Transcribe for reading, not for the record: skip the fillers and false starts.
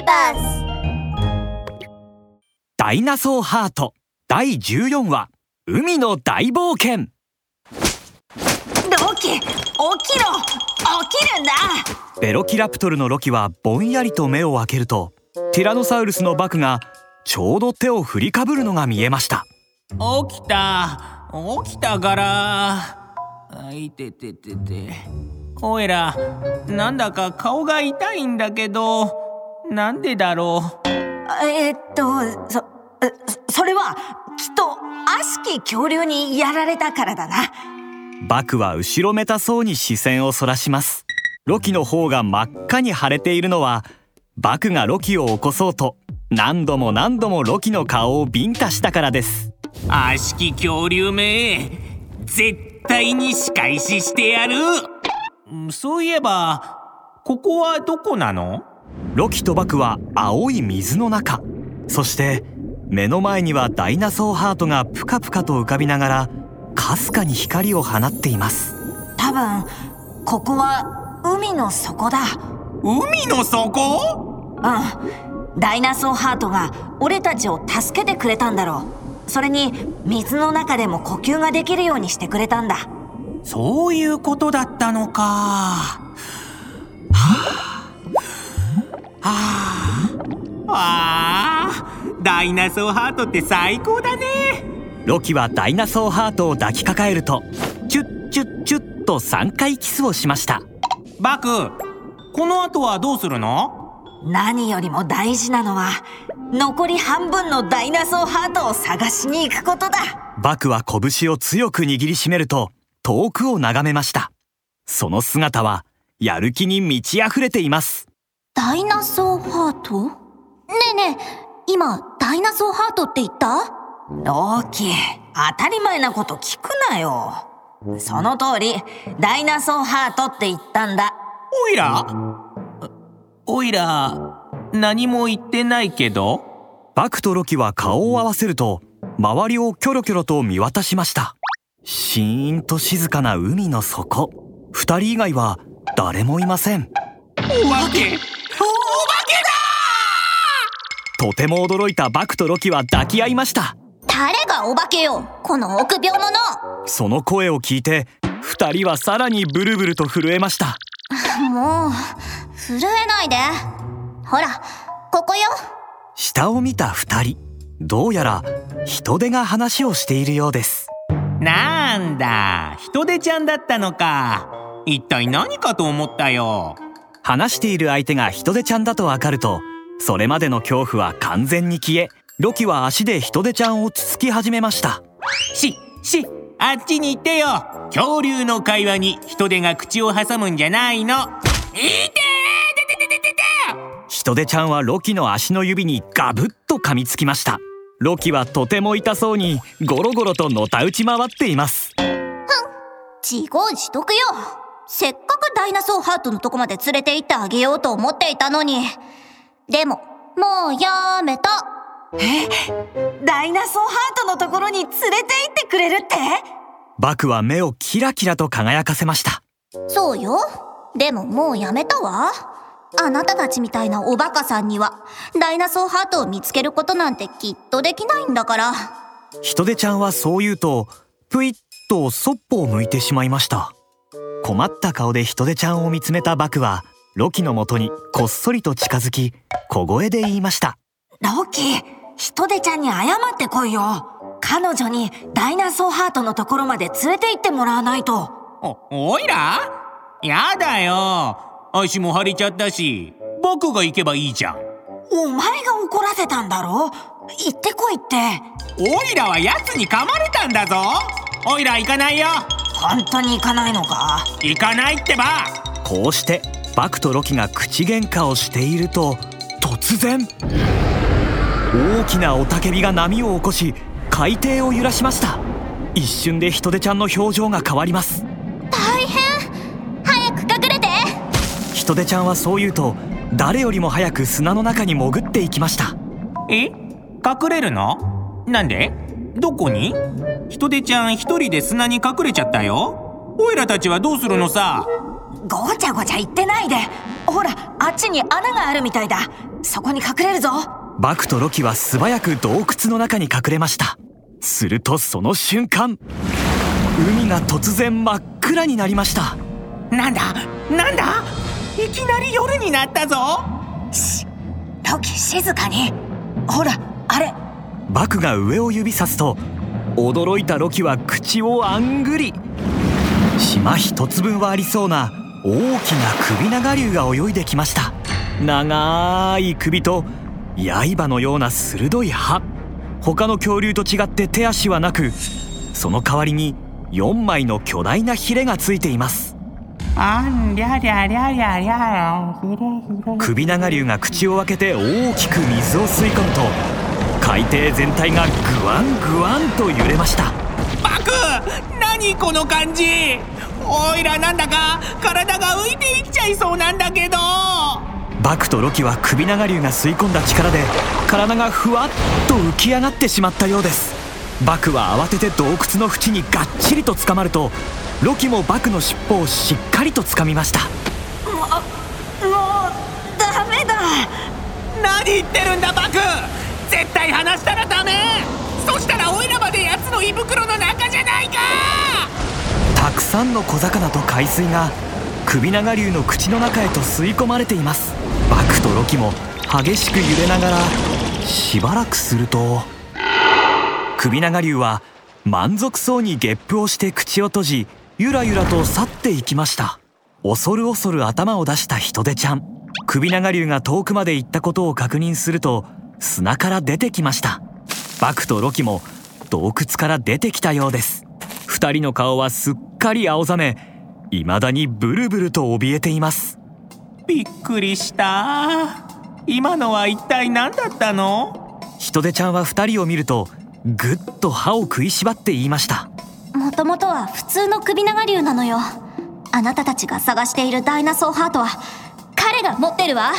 ーバースダイナソーハート第14話海の大冒険。ロキ、起きろ、起きるんだ。ベロキラプトルのロキはぼんやりと目を開けると、ティラノサウルスのバクがちょうど手を振りかぶるのが見えました。起きた、起きたから。あいてててて、おいら、なんだか顔が痛いんだけど、なんでだろう。それはきっと悪しき恐竜にやられたからだな。バクは後ろめたそうに視線をそらします。ロキの方が真っ赤に腫れているのは、バクがロキを起こそうと何度も何度もロキの顔をビンタしたからです。悪しき恐竜め、絶対に仕返ししてやる。そういえば、ここはどこなの？ロキとバクは青い水の中、そして目の前にはダイナソーハートがプカプカと浮かびながら、かすかに光を放っています。多分ここは海の底だ。海の底？うん、ダイナソーハートが俺たちを助けてくれたんだろう。それに水の中でも呼吸ができるようにしてくれたんだ。そういうことだったのか。ダイナソーハートって最高だね。ロキはダイナソーハートを抱きかかえると、チュッチュッチュッと3回キスをしました。バク、この後はどうするの？何よりも大事なのは、残り半分のダイナソーハートを探しに行くことだ。バクは拳を強く握りしめると、遠くを眺めました。その姿はやる気に満ち溢れています。ダイナソーハート？ねえねえ、今ダイナソーハートって言った？ロキ、当たり前なこと聞くなよ。その通り、ダイナソーハートって言ったんだ。おいら何も言ってないけど。バクとロキは顔を合わせると、周りをキョロキョロと見渡しました。シーンと静かな海の底、二人以外は誰もいません。お化けだ！とても驚いたバクとロキは抱き合いました。誰がお化けよ、この臆病者。その声を聞いて、二人はさらにブルブルと震えました。もう震えないで、ほらここよ。下を見た二人、どうやらヒトデが話をしているようです。なんだ、ヒトデちゃんだったのか。一体何かと思ったよ。話している相手がヒトデちゃんだとわかると、それまでの恐怖は完全に消え、ロキは足でヒトデちゃんをつつき始めました。あっちに行ってよ。恐竜の会話にヒトデが口を挟むんじゃないの。いてー。ヒトデちゃんはロキの足の指にガブッと噛みつきました。ロキはとても痛そうにゴロゴロとのたうち回っています。自業自得よ。せっかくダイナソーハートのとこまで連れて行ってあげようと思っていたのに。でも、もうやめた。ダイナソーハートのところに連れて行ってくれるって？バクは目をキラキラと輝かせました。そうよ、でももうやめたわ。あなたたちみたいなおバカさんにはダイナソーハートを見つけることなんてきっとできないんだから。ヒトデちゃんはそう言うと、ぷいっとそっぽを向いてしまいました。困った顔でヒトデちゃんを見つめたバクは、ロキのもとにこっそりと近づき、小声で言いました。ロキ、ヒトデちゃんに謝ってこいよ。彼女にダイナソーハートのところまで連れて行ってもらわないと。おいらやだよ、足も腫れちゃったし。僕が行けばいいじゃん。お前が怒らせたんだろ。行ってこいって。おいらは奴に噛まれたんだぞ。おいら行かないよ。本当に行かないのか？行かないってば。こうしてバクとロキが口喧嘩をしていると、突然大きな雄たけびが波を起こし、海底を揺らしました。一瞬でヒトデちゃんの表情が変わります。大変、早く隠れて。ヒトデちゃんはそう言うと、誰よりも早く砂の中に潜っていきました。隠れるの？なんで？どこに？ヒトデちゃん一人で砂に隠れちゃったよ。おいらたちはどうするのさ。ごちゃごちゃ言ってないで。ほら、あっちに穴があるみたいだ。そこに隠れるぞ。バクとロキは素早く洞窟の中に隠れました。するとその瞬間、海が突然真っ暗になりました。なんだいきなり夜になったぞ。ロキ、静かに。ほら、あれ。バクが上を指さすと、驚いたロキは口をあんぐり。島一つ分はありそうな大きな首長竜が泳いできました。長い首と刃のような鋭い歯。他の恐竜と違って手足はなく、その代わりに4枚の巨大なヒレがついています。あんりゃりゃりゃりゃりゃ。首長竜が口を開けて大きく水を吸い込むと、海底全体がグワングワンと揺れました。バク、何この感じ。おいらなんだか体が浮いていっちゃいそうなんだけど。バクとロキは首長竜が吸い込んだ力で体がふわっと浮き上がってしまったようです。バクは慌てて洞窟の縁にがっちりとつかまると、ロキもバクの尻尾をしっかりとつかみました。もうダメだ。何言ってるんだバク、絶対離したらダメ。そしたらオイラまでやつの胃袋の中じゃないか。たくさんの小魚と海水が首長竜の口の中へと吸い込まれています。バクとロキも激しく揺れながら、しばらくすると首長竜は満足そうにゲップをして口を閉じ、ゆらゆらと去っていきました。恐る恐る頭を出したヒトデちゃん。首長竜が遠くまで行ったことを確認すると、砂から出てきました。バクとロキも洞窟から出てきたようです。二人の顔はすっかり青ざめ、未だにブルブルと怯えています。びっくりした。今のは一体何だったの。ヒトデちゃんは二人を見ると、ぐっと歯を食いしばって言いました。もともとは普通の首長竜なのよ。あなたたちが探しているダイナソーハートは彼が持ってるわ。